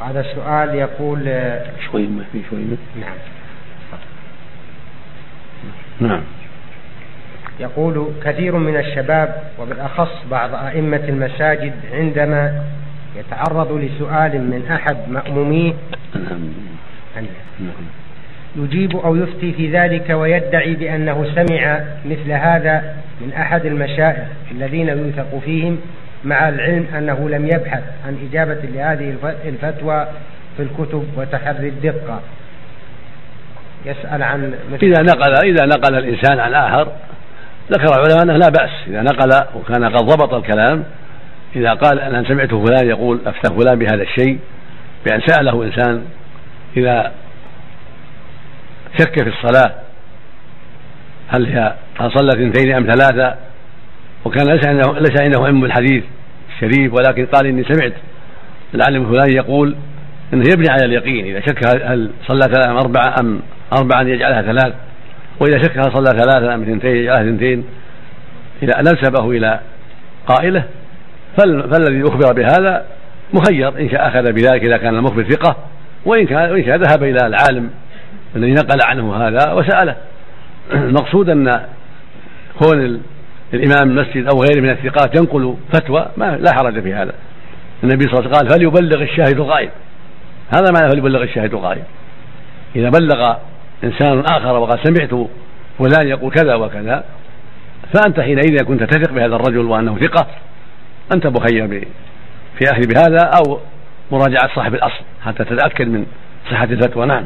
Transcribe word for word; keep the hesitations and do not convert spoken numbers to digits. هذا السؤال يقول شوي ما في شوي نعم نعم يقول كثير من الشباب وبالأخص بعض أئمة المساجد عندما يتعرض لسؤال من أحد مأموميه يجيب أو يفتي في ذلك ويدعي بأنه سمع مثل هذا من أحد المشائخ الذين يوثق فيهم، مع العلم أنه لم يبحث عن إجابة لهذه الفتوى في الكتب وتحري الدقة. يسأل عن إذا نقل إذا نقل الإنسان عن آخر ذكر العلماء أنه لا بأس، إذا نقل وكان قد ضبط الكلام، إذا قال أنا سمعت فلان يقول أفتى فلان بهذا الشيء بأن سأله إنسان، إذا شك في الصلاة هل هي صلى اثنتين أم ثلاثة، وكان ليس عنده علم الحديث الشريف ولكن قال إني سمعت العالم فلان يقول إنه يبني على اليقين، إذا شك هل صلى ثلاثة أم أربعة أم أربعة يجعلها ثلاثة، وإذا شك هل صلى ثلاثة أم اثنتين يجعلها اثنتين، إذا نسبه إلى قائله فالذي أخبر بهذا مخير، إن شاء أخذ بذلك إذا كان المخبر ثقة، وإن كان ذهب إلى العالم الذي نقل عنه هذا وسأله. المقصود أن كون الإمام المسجد أو غيره من الثقات ينقل فتوى ما لا حرج في هذا. النبي صلى الله عليه وسلم قال فليبلغ الشاهد الغائب، هذا معنى فليبلغ الشاهد الغائب، إذا بلغ إنسان آخر وقال سمعت فلان يقول كذا وكذا، فأنت حينئذ كنت تثق بهذا الرجل وأنه ثقة أنت مخير في أهل بهذا أو مراجعة صاحب الأصل حتى تتأكد من صحة الفتوى. نعم.